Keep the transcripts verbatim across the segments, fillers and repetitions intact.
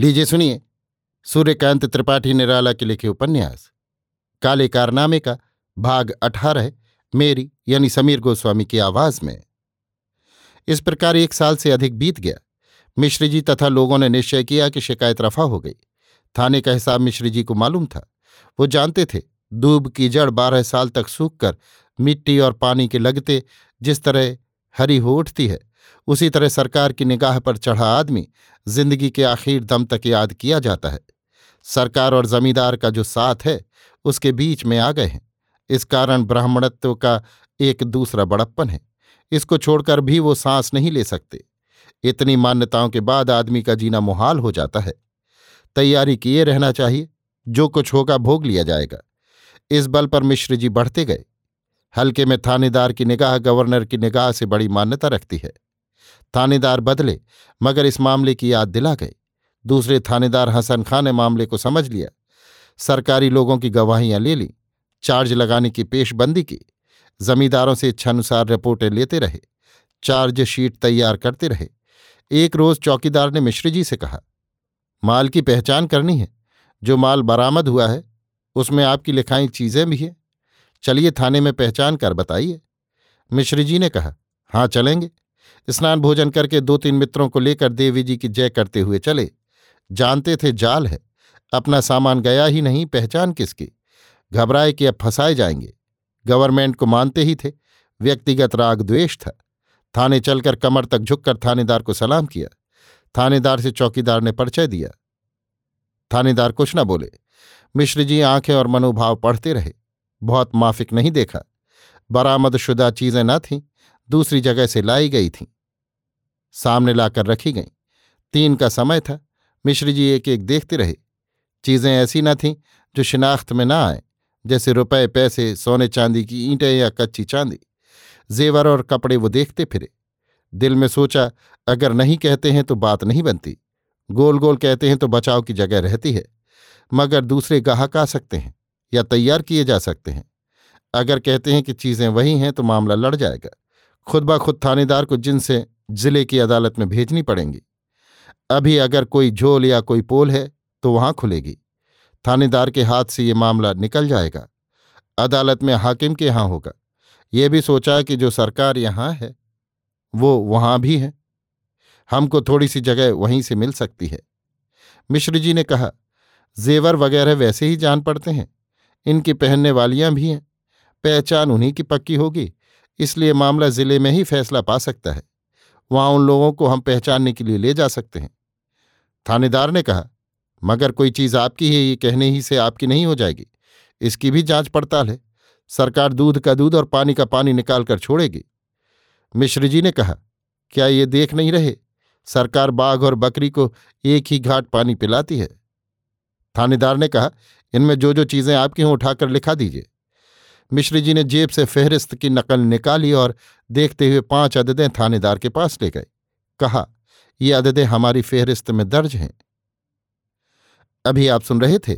लीजिए सुनिए सूर्यकांत त्रिपाठी निराला के लिखे उपन्यास काले कारनामे का भाग अठारह मेरी यानी समीर गोस्वामी की आवाज में। इस प्रकार एक साल से अधिक बीत गया। मिश्र जी तथा लोगों ने निश्चय किया कि शिकायत रफा हो गई। थाने का हिसाब मिश्र जी को मालूम था। वो जानते थे दूब की जड़ बारह साल तक सूखकर मिट्टी और पानी के लगते जिस तरह हरी हो उठती है, उसी तरह सरकार की निगाह पर चढ़ा आदमी जिंदगी के आखिर दम तक याद किया जाता है। सरकार और जमींदार का जो साथ है उसके बीच में आ गए हैं। इस कारण ब्राह्मणत्व का एक दूसरा बड़प्पन है। इसको छोड़कर भी वो सांस नहीं ले सकते। इतनी मान्यताओं के बाद आदमी का जीना मुहाल हो जाता है। तैयारी किए रहना चाहिए। जो कुछ होगा भोग लिया जाएगा। इस बल पर मिश्र जी बढ़ते गए। हल्के में थानेदार की निगाह गवर्नर की निगाह से बड़ी मान्यता रखती है। थानेदार बदले मगर इस मामले की याद दिला गई। दूसरे थानेदार हसन खां ने मामले को समझ लिया। सरकारी लोगों की गवाहियां ले ली। चार्ज लगाने की पेशबंदी की। जमींदारों से इच्छानुसार रिपोर्टें लेते रहे। चार्ज शीट तैयार करते रहे। एक रोज चौकीदार ने मिश्र जी से कहा, माल की पहचान करनी है। जो माल बरामद हुआ है उसमें आपकी लिखाई चीजें भी हैं। चलिए थाने में पहचान कर बताइए। मिश्र जी ने कहा, हाँ चलेंगे। स्नान भोजन करके दो तीन मित्रों को लेकर देवी जी की जय करते हुए चले। जानते थे जाल है। अपना सामान गया ही नहीं, पहचान किसकी। घबराए कि अब फंसाए जाएंगे। गवर्नमेंट को मानते ही थे। व्यक्तिगत राग द्वेष था। थाने चलकर कमर तक झुककर थानेदार को सलाम किया। थानेदार से चौकीदार ने परिचय दिया। थानेदार कुछ न बोले। मिश्र जी आंखें और मनोभाव पढ़ते रहे। बहुत माफिक नहीं देखा। बरामदशुदा चीजें न थीं, दूसरी जगह से लाई गई थीं, सामने लाकर रखी गईं। तीन का समय था। मिश्र जी एक एक देखते रहे। चीजें ऐसी न थीं जो शिनाख्त में न आए, जैसे रुपए पैसे, सोने चांदी की ईंटें या कच्ची चांदी। जेवर और कपड़े वो देखते फिरे। दिल में सोचा, अगर नहीं कहते हैं तो बात नहीं बनती। गोल गोल कहते हैं तो बचाव की जगह रहती है, मगर दूसरे गाहक आ सकते हैं या तैयार किए जा सकते हैं। अगर कहते हैं कि चीजें वही हैं तो मामला लड़ जाएगा। खुद ब खुद थानेदार को जिनसे जिले की अदालत में भेजनी पड़ेंगी। अभी अगर कोई झोल या कोई पोल है तो वहां खुलेगी। थानेदार के हाथ से ये मामला निकल जाएगा। अदालत में हाकिम के यहाँ होगा। ये भी सोचा कि जो सरकार यहाँ है वो वहां भी है। हमको थोड़ी सी जगह वहीं से मिल सकती है। मिश्र जी ने कहा, जेवर वगैरह वैसे ही जान पड़ते हैं। इनकी पहनने वालियां भी हैं। पहचान उन्हीं की पक्की होगी, इसलिए मामला जिले में ही फैसला पा सकता है। वहां उन लोगों को हम पहचानने के लिए ले जा सकते हैं। थानेदार ने कहा, मगर कोई चीज़ आपकी है ये कहने ही से आपकी नहीं हो जाएगी। इसकी भी जांच पड़ताल है। सरकार दूध का दूध और पानी का पानी निकाल कर छोड़ेगी। मिश्र जी ने कहा, क्या ये देख नहीं रहे सरकार बाघ और बकरी को एक ही घाट पानी पिलाती है। थानेदार ने कहा, इनमें जो जो चीजें आपकी हों उठाकर लिखा दीजिए। मिश्र जी ने जेब से फहरिस्त की नकल निकाली और देखते हुए पांच अददें थानेदार के पास ले गए। कहा, ये अददें हमारी फहरिस्त में दर्ज हैं। अभी आप सुन रहे थे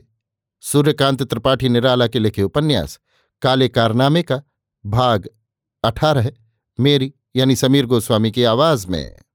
सूर्यकांत त्रिपाठी निराला के लिखे उपन्यास काले कारनामे का भाग अठारह मेरी यानी समीर गोस्वामी की आवाज में।